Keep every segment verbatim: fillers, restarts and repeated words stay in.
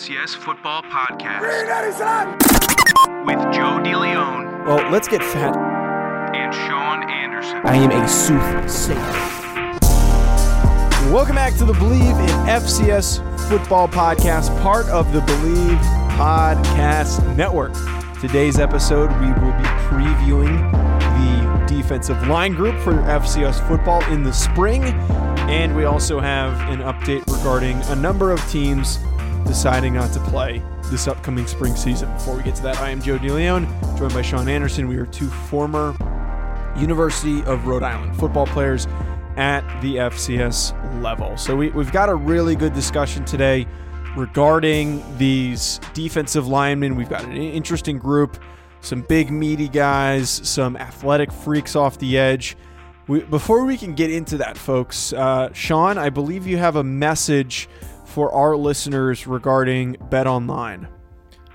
F C S Football Podcast with Joe DeLeon. Well, let's get fat. And Sean Anderson. I am a soothsayer. Welcome back to the Believe in F C S Football Podcast, part of the Believe Podcast Network. Today's episode, we will be previewing the defensive line group for F C S football in the spring. And we also have an update regarding a number of teams deciding not to play this upcoming spring season. Before we get to that, I am Joe DeLeon, joined by Sean Anderson. We are two former University of Rhode Island football players at the F C S level. So we, we've got a really good discussion today regarding these defensive linemen. We've got an interesting group, some big meaty guys, some athletic freaks off the edge. We, before we can get into that, folks, uh, Sean, I believe you have a message for our listeners regarding Bet Online.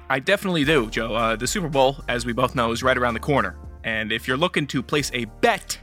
I definitely do, Joe. Uh, the Super Bowl, as we both know, is right around the corner. And if you're looking to place a bet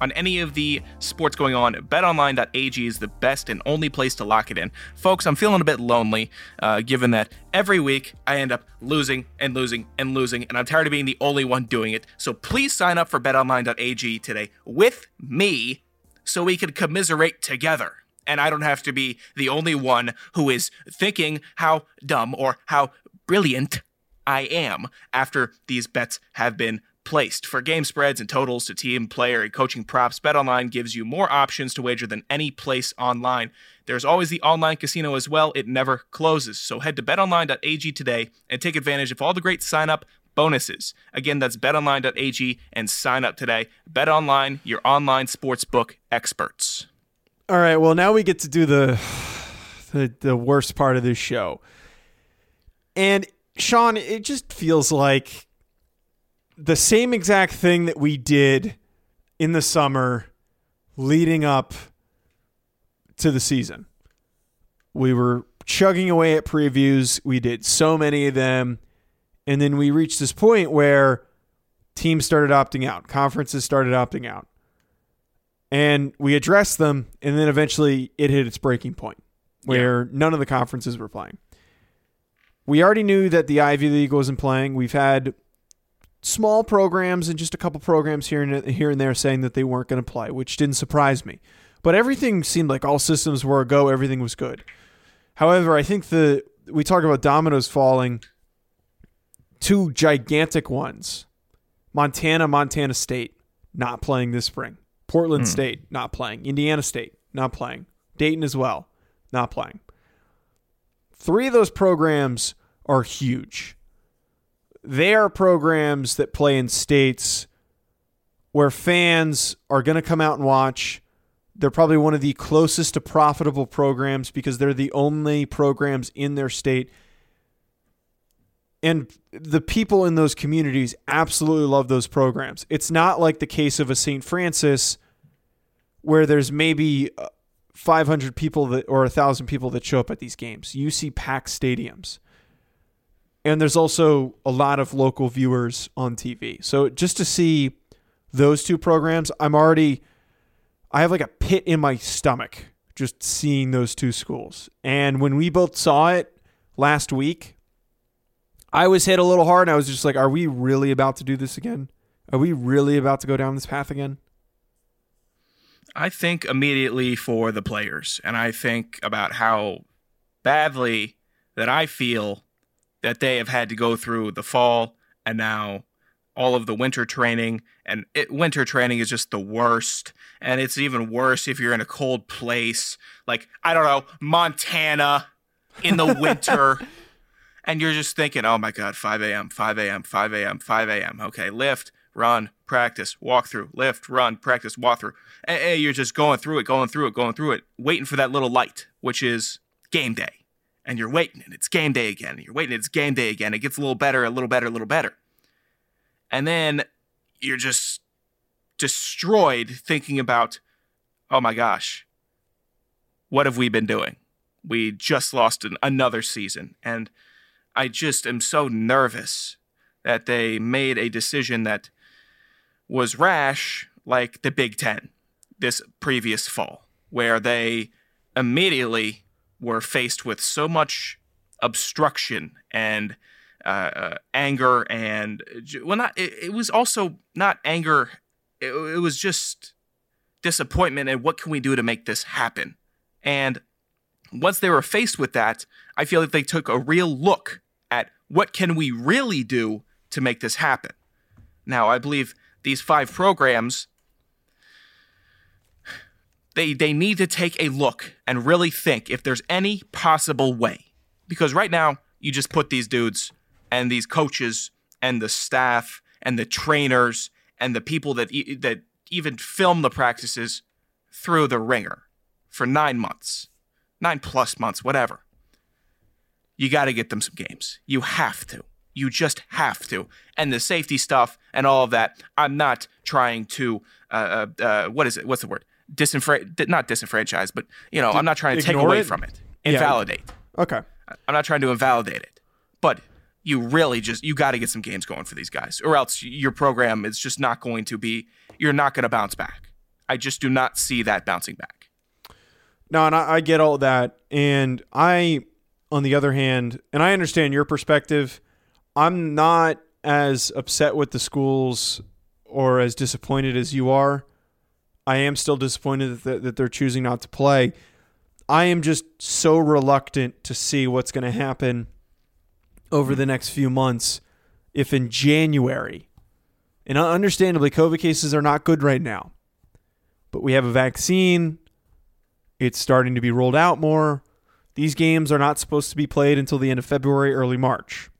on any of the sports going on, bet online dot a g is the best and only place to lock it in. Folks, I'm feeling a bit lonely, uh, given that every week I end up losing and losing and losing, and I'm tired of being the only one doing it. So please sign up for bet online dot a g today with me so we can commiserate together. And I don't have to be the only one who is thinking how dumb or how brilliant I am after these bets have been placed. For game spreads and totals to team, player, and coaching props, BetOnline gives you more options to wager than any place online. There's always the online casino as well. It never closes. So head to bet online dot a g today and take advantage of all the great sign-up bonuses. Again, that's bet online dot a g and sign up today. BetOnline, your online sportsbook experts. All right, well, now we get to do the, the the worst part of this show. And, Sean, it just feels like the same exact thing that we did in the summer leading up to the season. We were chugging away at previews. We did so many of them. And then we reached this point where teams started opting out. Conferences started opting out. And we addressed them, and then eventually it hit its breaking point where yeah. none of the conferences were playing. We already knew that the Ivy League wasn't playing. We've had small programs and just a couple programs here and, here and there saying that they weren't going to play, which didn't surprise me. But everything seemed like all systems were a go. Everything was good. However, I think the we talk about dominoes falling, two gigantic ones. Montana, Montana State not playing this spring. Portland mm. State, not playing. Indiana State, not playing. Dayton as well, not playing. Three of those programs are huge. They are programs that play in states where fans are going to come out and watch. They're probably one of the closest to profitable programs because they're the only programs in their state. And the people in those communities absolutely love those programs. It's not like the case of a Saint Francis where there's maybe five hundred people that, or one thousand people that show up at these games. You see packed stadiums. And there's also a lot of local viewers on T V. So just to see those two programs, I'm already, I have like a pit in my stomach just seeing those two schools. And when we both saw it last week, I was hit a little hard, and I was just like, are we really about to do this again? Are we really about to go down this path again? I think immediately for the players, and I think about how badly that I feel that they have had to go through the fall and now all of the winter training, and it, winter training is just the worst, and it's even worse if you're in a cold place, like, I don't know, Montana in the winter. And you're just thinking, oh, my God, five a.m., five a.m., five a.m., five a.m. Okay, lift, run, practice, walk through, lift, run, practice, walk through. And, and you're just going through it, going through it, going through it, waiting for that little light, which is game day. And you're waiting, and it's game day again. And you're waiting, and it's game day again. It gets a little better, a little better, a little better. And then you're just destroyed thinking about, oh, my gosh, what have we been doing? We just lost an, another season. And I just am so nervous that they made a decision that was rash, like the Big Ten this previous fall, where they immediately were faced with so much obstruction and uh, uh, anger and well, not it, it was also not anger. It, it was just disappointment and what can we do to make this happen? And once they were faced with that, I feel that they took a real look at what can we really do to make this happen. Now, I believe these five programs, they they need to take a look and really think if there's any possible way. Because right now, you just put these dudes and these coaches and the staff and the trainers and the people that e- that even film the practices through the ringer for nine months, nine plus months, whatever. You got to get them some games. You have to. You just have to. And the safety stuff and all of that, I'm not trying to, uh, uh, what is it? What's the word? Disenfranchise, not disenfranchise, but, you know, D- I'm not trying to take away it? from it. Invalidate. Yeah. Okay. I'm not trying to invalidate it. But you really just, you got to get some games going for these guys or else your program is just not going to be, you're not going to bounce back. I just do not see that bouncing back. No, and I, I get all that. And I, on the other hand, and I understand your perspective, I'm not as upset with the schools or as disappointed as you are. I am still disappointed that, that they're choosing not to play. I am just so reluctant to see what's going to happen over the next few months if in January, and understandably, COVID cases are not good right now, but we have a vaccine. It's starting to be rolled out more. These games are not supposed to be played until the end of February, early March.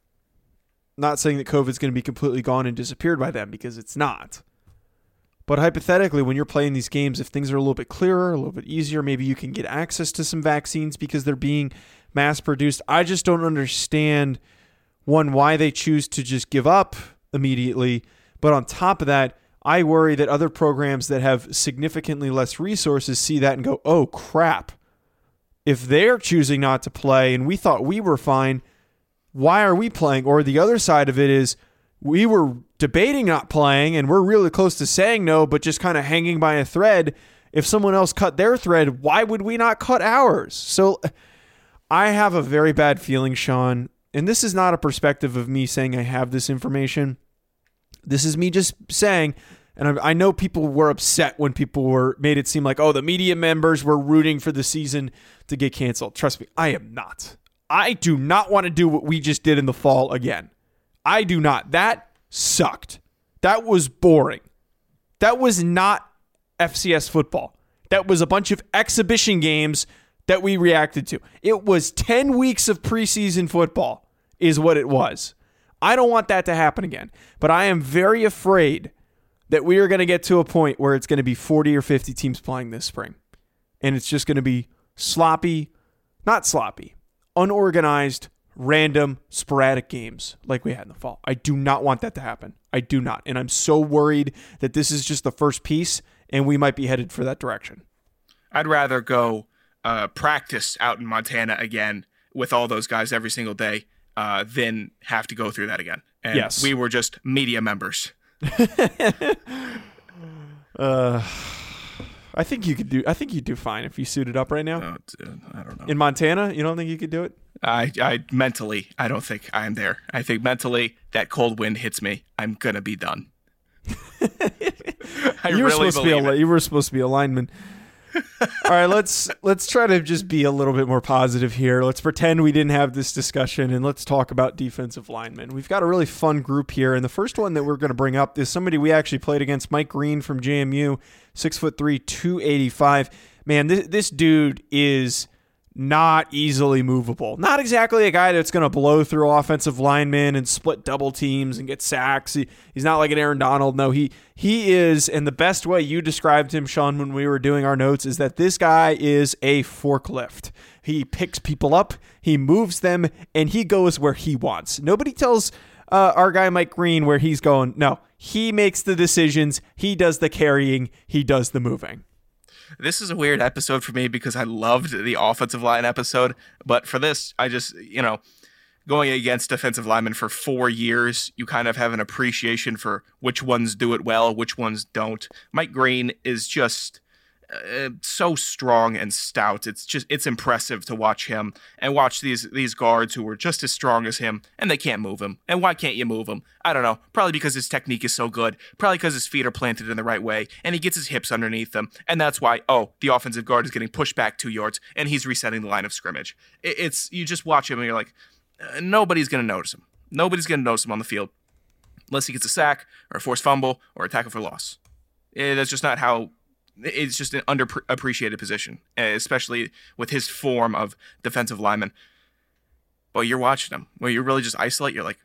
Not saying that COVID's going to be completely gone and disappeared by then, because it's not. But hypothetically, when you're playing these games, if things are a little bit clearer, a little bit easier, maybe you can get access to some vaccines because they're being mass-produced. I just don't understand, one, why they choose to just give up immediately. But on top of that, I worry that other programs that have significantly less resources see that and go, oh, crap. If they're choosing not to play and we thought we were fine, why are we playing? Or the other side of it is we were debating not playing and we're really close to saying no, but just kind of hanging by a thread. If someone else cut their thread, why would we not cut ours? So I have a very bad feeling, Sean, and this is not a perspective of me saying I have this information. This is me just saying, and I know people were upset when people were made it seem like, oh, the media members were rooting for the season to get canceled. Trust me, I am not. I do not want to do what we just did in the fall again. I do not. That sucked. That was boring. That was not F C S football. That was a bunch of exhibition games that we reacted to. It was ten weeks of preseason football is what it was. I don't want that to happen again. But I am very afraid that we are going to get to a point where it's going to be forty or fifty teams playing this spring. And it's just going to be sloppy, not sloppy, unorganized, random, sporadic games like we had in the fall. I do not want that to happen. I do not. And I'm so worried that this is just the first piece and we might be headed for that direction. I'd rather go uh, practice out in Montana again with all those guys every single day uh, than have to go through that again. And yes. We were just media members. uh I think you could do. I think you'd do fine if you suited up right now. Oh, dude, I don't know. In Montana, you don't think you could do it? I, I mentally, I don't think I'm there. I think mentally, that cold wind hits me. I'm gonna be done. I you were really supposed to be a, it. You were supposed to be a lineman. All right, let's let's try to just be a little bit more positive here. Let's pretend we didn't have this discussion and let's talk about defensive linemen. We've got a really fun group here, and the first one that we're going to bring up is somebody we actually played against, Mike Green from J M U, six foot three, two eighty five. Man, this this dude is not easily movable. Not exactly a guy that's going to blow through offensive linemen and split double teams and get sacks. He, he's not like an Aaron Donald. No, he he is, and the best way you described him, Sean, when we were doing our notes, is that this guy is a forklift. He picks people up, he moves them, and he goes where he wants. Nobody tells uh, our guy Mike Green where he's going. No, he makes the decisions. He does the carrying. He does the moving. This is a weird episode for me because I loved the offensive line episode, but for this, I just, you know, going against defensive linemen for four years, you kind of have an appreciation for which ones do it well, which ones don't. Mike Green is just uh, so strong and stout. It's just, it's impressive to watch him and watch these these guards who were just as strong as him, and they can't move him. And why can't you move him? I don't know. Probably because his technique is so good. Probably because his feet are planted in the right way, and he gets his hips underneath them. And that's why, oh, the offensive guard is getting pushed back two yards, and he's resetting the line of scrimmage. It, it's you just watch him, and you're like, uh, nobody's going to notice him. Nobody's going to notice him on the field unless he gets a sack or a forced fumble or a tackle for loss. It, that's just not how – it's just an underappreciated position, especially with his form of defensive lineman. Well, you're watching him. Well, you really just isolate. You're like,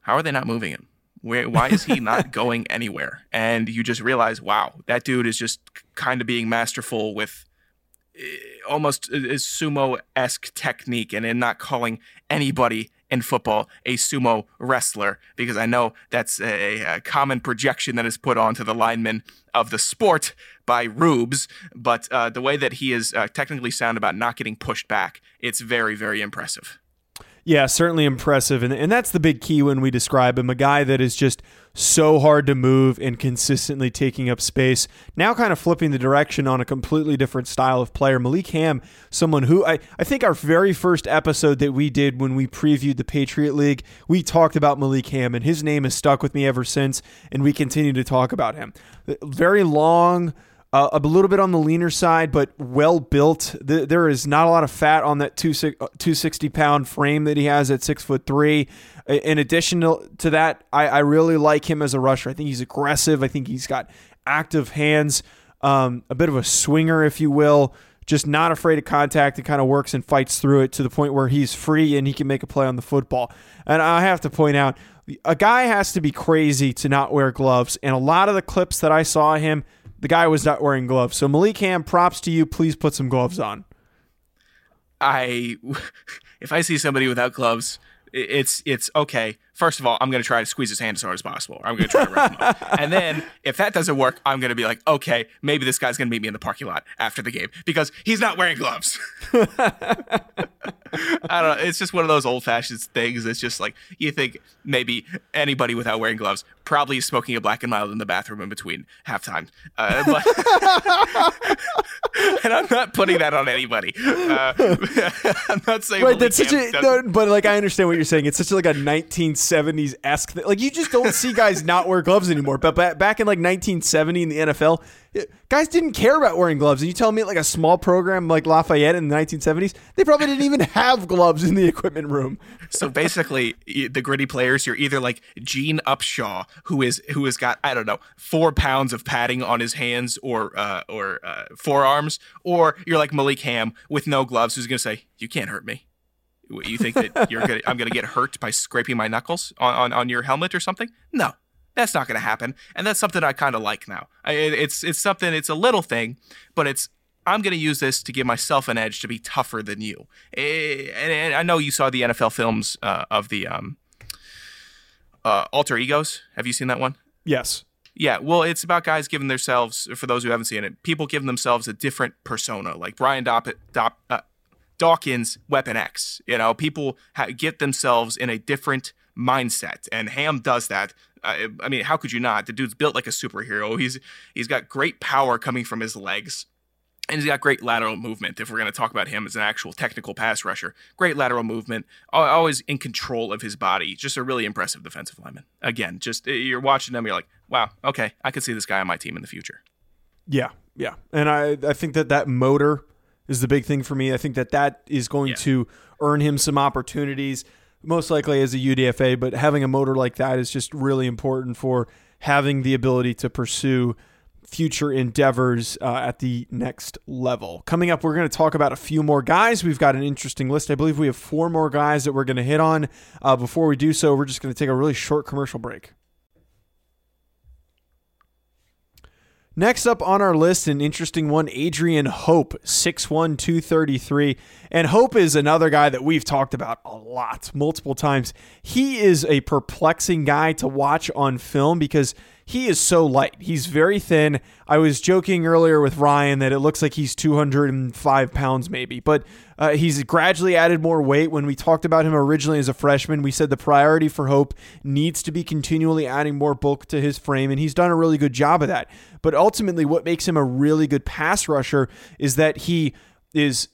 how are they not moving him? Where, why is he not going anywhere? And you just realize, wow, that dude is just kind of being masterful with almost a sumo-esque technique and in not calling anybody in football a sumo wrestler, because I know that's a, a common projection that is put onto the linemen of the sport by rubes, but uh, the way that he is uh, technically sound about not getting pushed back, it's very, very impressive. Yeah, certainly impressive, and and that's the big key when we describe him, a guy that is just so hard to move and consistently taking up space. Now kind of flipping the direction on a completely different style of player. Malik Ham, someone who I, I think our very first episode that we did when we previewed the Patriot League, we talked about Malik Ham, and his name has stuck with me ever since, and we continue to talk about him. Very long, Uh, a little bit on the leaner side, but well built. The, there is not a lot of fat on that two hundred sixty pound frame that he has at six foot three. In addition to, to that, I, I really like him as a rusher. I think he's aggressive. I think he's got active hands, um, a bit of a swinger, if you will, just not afraid of contact and kind of works and fights through it to the point where he's free and he can make a play on the football. And I have to point out, a guy has to be crazy to not wear gloves. And a lot of the clips that I saw him, the guy was not wearing gloves. So Malik Ham, props to you. Please put some gloves on. I, if I see somebody without gloves, it's it's okay. First of all, I'm going to try to squeeze his hand as hard as possible. I'm going to try to wrap him up. And then if that doesn't work, I'm going to be like, okay, maybe this guy's going to meet me in the parking lot after the game because he's not wearing gloves. I don't know. It's just one of those old-fashioned things. It's just like you think maybe anybody without wearing gloves probably is smoking a Black and Mild in the bathroom in between halftime. Uh, but and I'm not putting that on anybody. Uh, I'm not saying right, that's such a, no, but like I understand what you're saying. It's such like a nineteen seventies-esque thing. Like you just don't see guys not wear gloves anymore. But back in like nineteen seventy in the N F L, guys didn't care about wearing gloves. And you tell me like a small program like Lafayette in the nineteen seventies, they probably didn't even have gloves in the equipment room. So basically the gritty players, you're either like Gene Upshaw, who is who has got, I don't know, four pounds of padding on his hands or uh, or uh, forearms, or you're like Malik Ham with no gloves, who's going to say, you can't hurt me. You think that you're gonna, I'm going to get hurt by scraping my knuckles on, on, on your helmet or something? No, that's not going to happen. And that's something I kind of like now. I, it's it's something, it's a little thing, but it's, I'm going to use this to give myself an edge to be tougher than you. And, and I know you saw the N F L films uh, of the um, uh, Alter Egos. Have you seen that one? Yes. Yeah, well, it's about guys giving themselves, for those who haven't seen it, people giving themselves a different persona. Like Brian Dop, Dop, uh, Dawkins, Weapon X. You know, people ha- get themselves in a different mindset, and Ham does that. Uh, I mean, how could you not? The dude's built like a superhero. He's he's got great power coming from his legs, and he's got great lateral movement. If we're going to talk about him as an actual technical pass rusher, great lateral movement, always in control of his body. Just a really impressive defensive lineman. Again, just you're watching him, you're like, wow, okay, I could see this guy on my team in the future. Yeah, yeah, and I I think that that motor is the big thing for me. I think that that is going yeah. to earn him some opportunities, most likely as a U D F A, but having a motor like that is just really important for having the ability to pursue future endeavors uh, at the next level. Coming up, we're going to talk about a few more guys. We've got an interesting list. I believe we have four more guys that we're going to hit on. Uh, before we do so, we're just going to take a really short commercial break. Next up on our list, an interesting one, Adrian Hope, six one, two thirty-three. And Hope is another guy that we've talked about a lot, multiple times. He is a perplexing guy to watch on film because he is so light. He's very thin. I was joking earlier with Ryan that it looks like he's two hundred five pounds maybe, but uh, he's gradually added more weight. When we talked about him originally as a freshman, we said the priority for Hope needs to be continually adding more bulk to his frame, and he's done a really good job of that. But ultimately, what makes him a really good pass rusher is that he is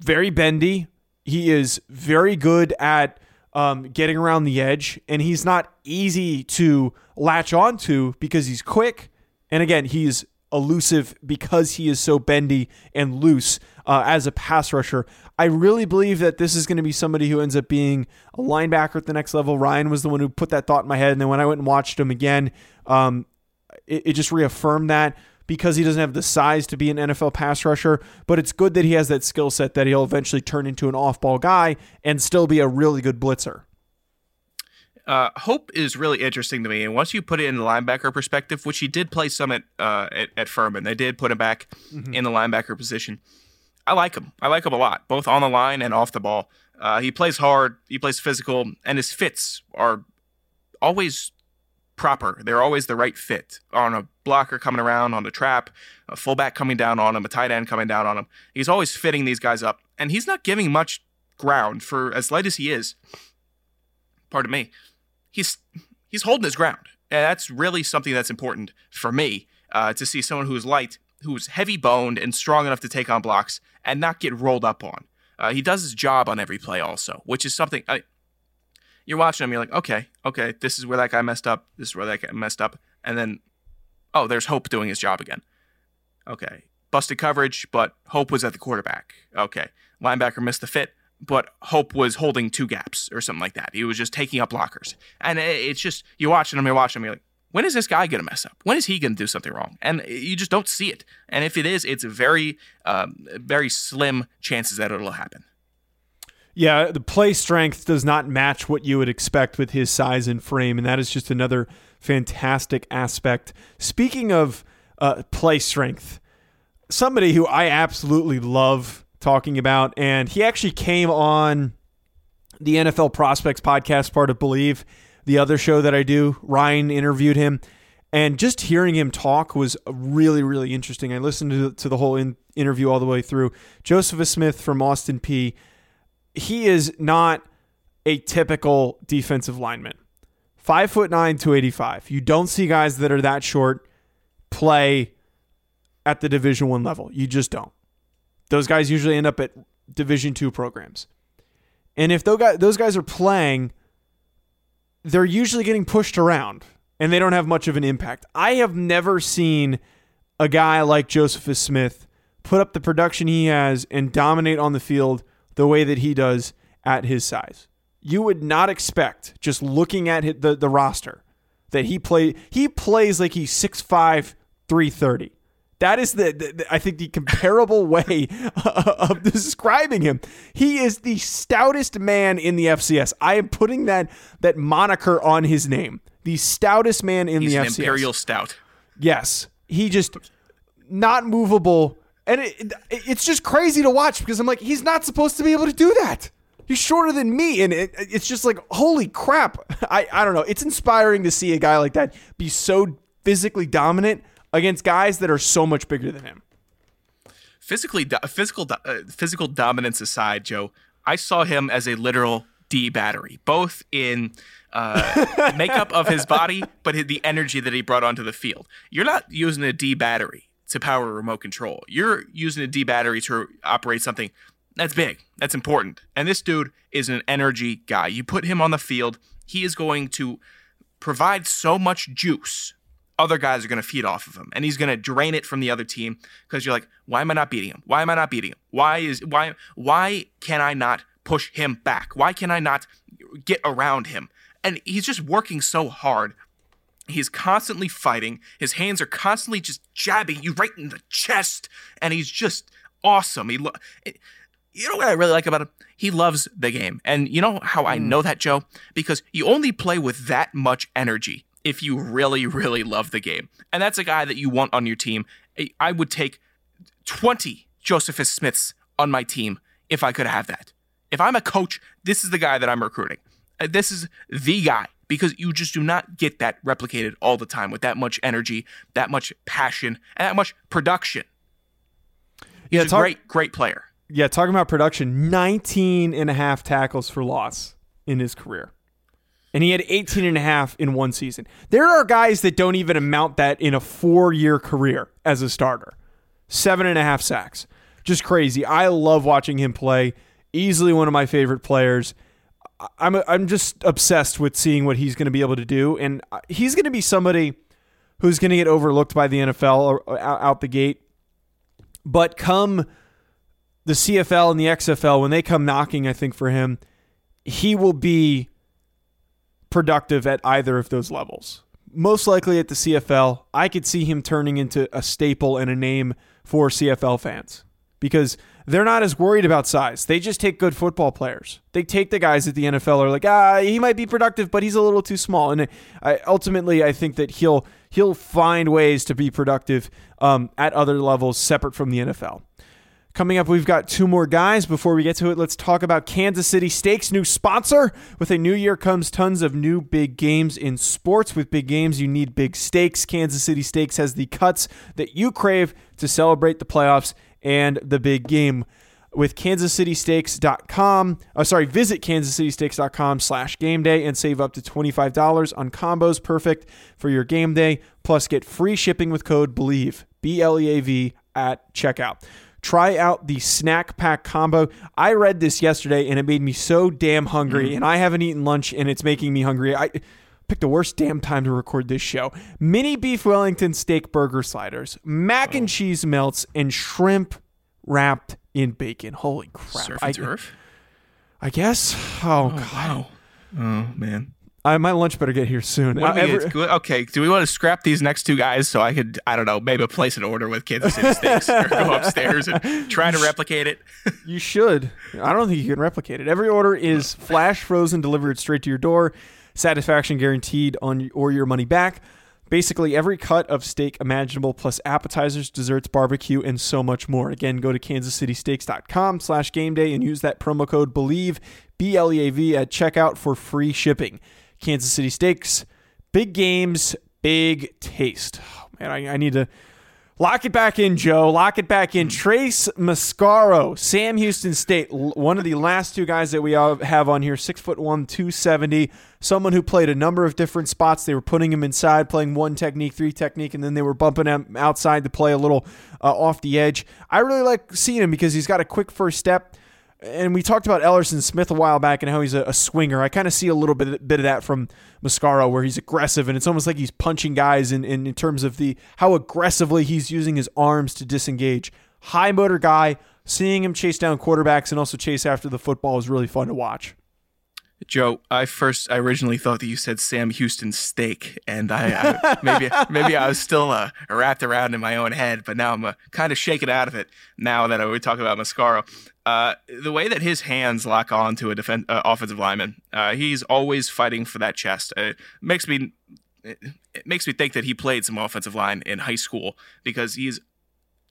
very bendy. He is very good at um, getting around the edge, and he's not easy to latch onto because he's quick. And again, he's elusive because he is so bendy and loose uh, as a pass rusher. I really believe that this is going to be somebody who ends up being a linebacker at the next level. Ryan was the one who put that thought in my head. And then when I went and watched him again, um, it, it just reaffirmed that. Because he doesn't have the size to be an N F L pass rusher, but it's good that he has that skill set that he'll eventually turn into an off-ball guy and still be a really good blitzer. Uh, Hope is really interesting to me, and once you put it in the linebacker perspective, which he did play some at uh, at, at Furman, they did put him back mm-hmm. in the linebacker position. I like him. I like him a lot, both on the line and off the ball. Uh, he plays hard, he plays physical, and his fits are always proper. They're always the right fit on a blocker coming around on the trap, a fullback coming down on him, a tight end coming down on him. He's always fitting these guys up, and he's not giving much ground for as light as he is. Pardon me. He's he's holding his ground, and that's really something that's important for me uh, to see someone who's light, who's heavy boned and strong enough to take on blocks and not get rolled up on. Uh, he does his job on every play, also, which is something. I, You're watching him, you're like, okay, okay, this is where that guy messed up. This is where that guy messed up. And then, oh, there's Hope doing his job again. Okay, busted coverage, but Hope was at the quarterback. Okay, linebacker missed the fit, but Hope was holding two gaps or something like that. He was just taking up blockers. And it's just, you're watching him, you're watching him, you're like, when is this guy going to mess up? When is he going to do something wrong? And you just don't see it. And if it is, it's a very, um, very slim chances that it'll happen. Yeah, the play strength does not match what you would expect with his size and frame, and that is just another fantastic aspect. Speaking of uh, play strength, somebody who I absolutely love talking about, and he actually came on the N F L Prospects podcast, part of Believe, the other show that I do. Ryan interviewed him, and just hearing him talk was really, really interesting. I listened to, to the whole in- interview all the way through. Josephus Smith from Austin Peay. He is not a typical defensive lineman. Five foot nine, two eighty-five. You don't see guys that are that short play at the Division One level. You just don't. Those guys usually end up at Division Two programs. And if those guys are playing, they're usually getting pushed around and they don't have much of an impact. I have never seen a guy like Josephus Smith put up the production he has and dominate on the field the way that he does at his size. You would not expect, just looking at the, the roster, that he play he plays like he's six five, three thirty. That is, the, the I think, the comparable way of describing him. He is the stoutest man in the F C S. I am putting that that moniker on his name. The stoutest man in he's the F C S. He's an imperial stout. Yes. He just, not movable. And it, it's just crazy to watch because I'm like, he's not supposed to be able to do that. He's shorter than me. And it, it's just like, holy crap. I, I don't know. It's inspiring to see a guy like that be so physically dominant against guys that are so much bigger than him. Physically, physical, uh, physical dominance aside, Joe, I saw him as a literal D battery, both in uh, makeup of his body, but the energy that he brought onto the field. You're not using a D battery to power a remote control. You're using a D battery to operate something that's big, that's important. And this dude is an energy guy. You put him on the field, he is going to provide so much juice. Other guys are going to feed off of him, and he's going to drain it from the other team because you're like, why am I not beating him? Why am I not beating him? Why is why why can I not push him back? Why can I not get around him? And he's just working so hard. He's constantly fighting. His hands are constantly just jabbing you right in the chest, and he's just awesome. He, lo- You know what I really like about him? He loves the game. And you know how I know that, Joe? Because you only play with that much energy if you really, really love the game. And that's a guy that you want on your team. I would take twenty Josephus Smiths on my team if I could have that. If I'm a coach, this is the guy that I'm recruiting. This is the guy because you just do not get that replicated all the time with that much energy, that much passion, and that much production. Yeah, He's talk, a great, great player. Yeah, talking about production, nineteen and a half tackles for loss in his career. And he had eighteen and a half in one season. There are guys that don't even amount that in a four-year career as a starter. Seven and a half sacks. Just crazy. I love watching him play. Easily one of my favorite players. I'm I'm just obsessed with seeing what he's going to be able to do. And he's going to be somebody who's going to get overlooked by the N F L out the gate. But come the C F L and the X F L, when they come knocking, I think for him, he will be productive at either of those levels. Most likely at the C F L, I could see him turning into a staple and a name for C F L fans because they're not as worried about size. They just take good football players. They take the guys at the N F L are like, ah, he might be productive, but he's a little too small. And I, ultimately, I think that he'll he'll find ways to be productive um, at other levels separate from the N F L. Coming up, we've got two more guys. Before we get to it, let's talk about Kansas City Stakes, new sponsor. With a new year comes tons of new big games in sports. With big games, you need big stakes. Kansas City Stakes has the cuts that you crave to celebrate the playoffs and the big game. With Kansas City Steaks dot com, uh, sorry, visit Kansas City Steaks dot com slash game day and save up to twenty-five dollars on combos perfect for your game day. Plus, get free shipping with code BELIEVE, B L E A V, at checkout. Try out the snack pack combo. I read this yesterday and it made me so damn hungry mm-hmm. and I haven't eaten lunch and it's making me hungry. I picked the worst damn time to record this show. Mini beef Wellington steak burger sliders, mac oh. and cheese melts, and shrimp wrapped in bacon. Holy crap. Surf and turf? I, I guess. Oh, oh God. Wow. Oh, man. I, my lunch better get here soon. Well, Every, it's okay, do we want to scrap these next two guys so I could, I don't know, maybe place an order with Kansas City Steaks or go upstairs and try to replicate it? You should. I don't think you can replicate it. Every order is flash frozen, delivered straight to your door. Satisfaction guaranteed on or your money back. Basically, every cut of steak imaginable, plus appetizers, desserts, barbecue, and so much more. Again, go to Kansas City Steaks dot com slash game day and use that promo code BELIEVE, B L E A V, at checkout for free shipping. Kansas City Steaks, big games, big taste. Oh, man, I, I need to lock it back in, Joe. Lock it back in. Trace Mascaro, Sam Houston State, one of the last two guys that we have on here, six foot one, two seventy. Someone who played a number of different spots. They were putting him inside, playing one technique, three technique, and then they were bumping him outside to play a little uh, off the edge. I really like seeing him because he's got a quick first step. And we talked about Ellerson Smith a while back and how he's a, a swinger. I kind of see a little bit, bit of that from Mascaro where he's aggressive, and it's almost like he's punching guys in, in, in terms of the how aggressively he's using his arms to disengage. High motor guy, seeing him chase down quarterbacks and also chase after the football is really fun to watch. Joe, I first I originally thought that you said Sam Houston Steak, and I, I maybe maybe I was still uh, wrapped around in my own head, but now I'm uh, kind of shaken out of it now that we're talking about Mascaro. Uh, the way that his hands lock on to a defense uh, offensive lineman, uh, he's always fighting for that chest. Uh, it makes me it, it makes me think that he played some offensive line in high school because he's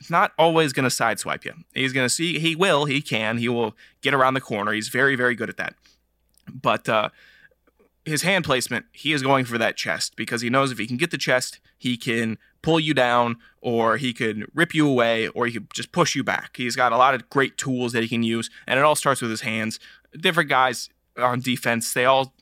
not always going to sideswipe you. He's going to see he will he can he will get around the corner. He's very very good at that. But uh, his hand placement, he is going for that chest because he knows if he can get the chest, he can pull you down or he could rip you away or he could just push you back. He's got a lot of great tools that he can use, and it all starts with his hands. Different guys on defense, they all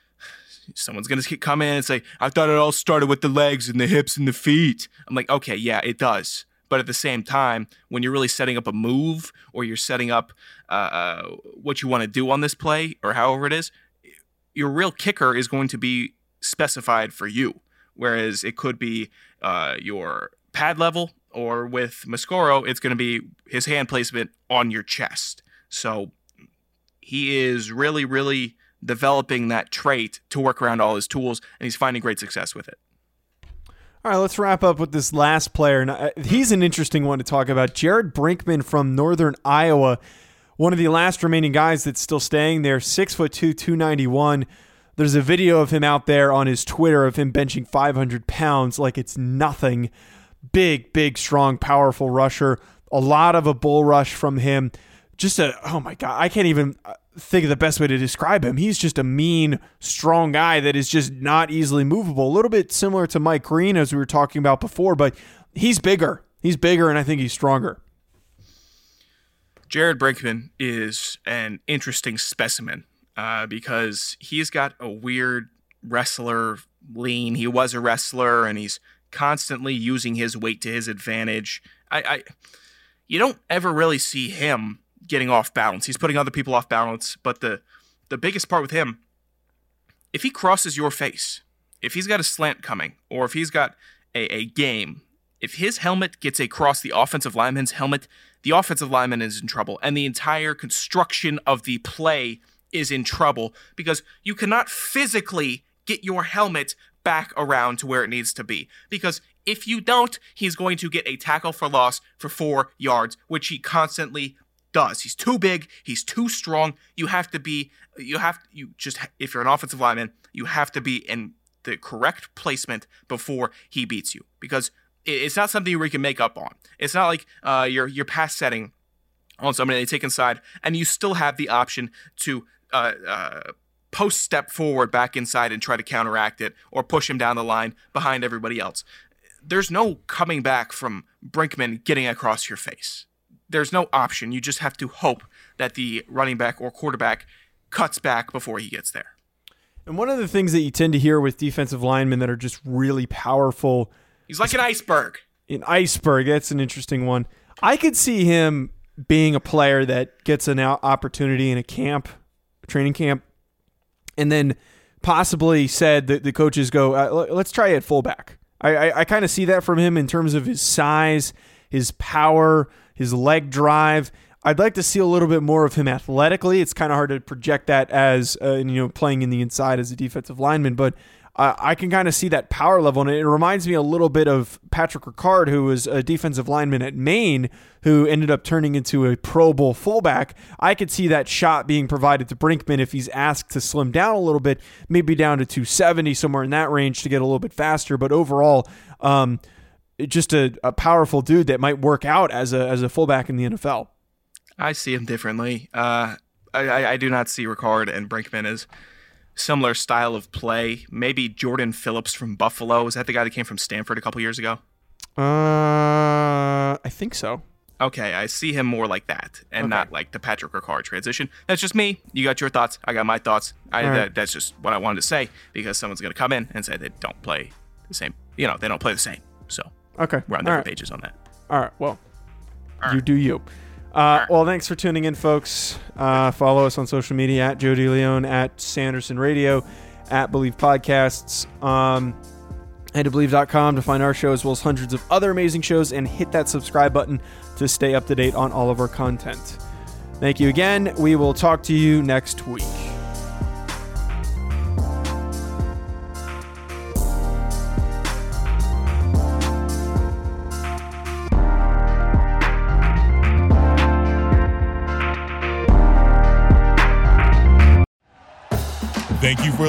– someone's going to come in and say, I thought it all started with the legs and the hips and the feet. I'm like, okay, yeah, it does. But at the same time, when you're really setting up a move or you're setting up uh, what you want to do on this play or however it is, your real kicker is going to be specified for you, whereas it could be uh, your pad level or with Mascaro, it's going to be his hand placement on your chest. So he is really, really developing that trait to work around all his tools, and he's finding great success with it. All right, let's wrap up with this last player. And he's an interesting one to talk about. Jared Brinkman from Northern Iowa, one of the last remaining guys that's still staying there, six foot two, two ninety-one. There's a video of him out there on his Twitter of him benching five hundred pounds like it's nothing. Big, big, strong, powerful rusher. A lot of a bull rush from him. just a, oh my God, I can't even think of the best way to describe him. He's just a mean, strong guy that is just not easily movable. A little bit similar to Mike Green, as we were talking about before, but he's bigger. He's bigger, and I think he's stronger. Jared Brinkman is an interesting specimen uh, because he's got a weird wrestler lean. He was a wrestler, and he's constantly using his weight to his advantage. I, I you don't ever really see him getting off balance. He's putting other people off balance, but the the biggest part with him, if he crosses your face, if he's got a slant coming, or if he's got a, a game, if his helmet gets across the offensive lineman's helmet, the offensive lineman is in trouble, and the entire construction of the play is in trouble because you cannot physically get your helmet back around to where it needs to be. Because if you don't, he's going to get a tackle for loss for four yards, which he constantly does. He's too big. He's too strong. You have to be, you have, you just, if you're an offensive lineman, you have to be in the correct placement before he beats you, because it's not something where you can make up on. It's not like uh, your your pass setting on somebody they take inside, and you still have the option to uh, uh, post step forward back inside and try to counteract it or push him down the line behind everybody else. There's no coming back from Brinkman getting across your face. There's no option. You just have to hope that the running back or quarterback cuts back before he gets there. And one of the things that you tend to hear with defensive linemen that are just really powerful, he's like an iceberg. An iceberg. That's an interesting one. I could see him being a player that gets an opportunity in a camp, a training camp, and then possibly said that the coaches go, uh, let's try it fullback. I, I, I kind of see that from him in terms of his size, his power, his leg drive. I'd like to see a little bit more of him athletically. It's kind of hard to project that as uh, you know, playing in the inside as a defensive lineman, but Uh, I can kind of see that power level, and it reminds me a little bit of Patrick Ricard, who was a defensive lineman at Maine, who ended up turning into a Pro Bowl fullback. I could see that shot being provided to Brinkman if he's asked to slim down a little bit, maybe down to two seventy, somewhere in that range, to get a little bit faster. But overall, um, just a, a powerful dude that might work out as a as a fullback in the N F L. I see him differently. Uh, I, I, I do not see Ricard and Brinkman as similar style of play. Maybe Jordan Phillips from Buffalo. Is that the guy that came from Stanford a couple years ago? Uh, I think so. Okay, I see him more like that and okay. Not like the Patrick Ricard transition. That's just me. You got your thoughts. I got my thoughts. I, right. that, that's just what I wanted to say, because someone's going to come in and say they don't play the same. You know, they don't play the same. So okay, we're on different right. pages on that. All right, well, All right. you do you. Uh, well, thanks for tuning in, folks. Uh, follow us on social media at Joe DeLeon, at Sanderson Radio, at Believe Podcasts. Um, head to Believe dot com to find our show, as well as hundreds of other amazing shows, and hit that subscribe button to stay up to date on all of our content. Thank you again. We will talk to you next week. Thank you for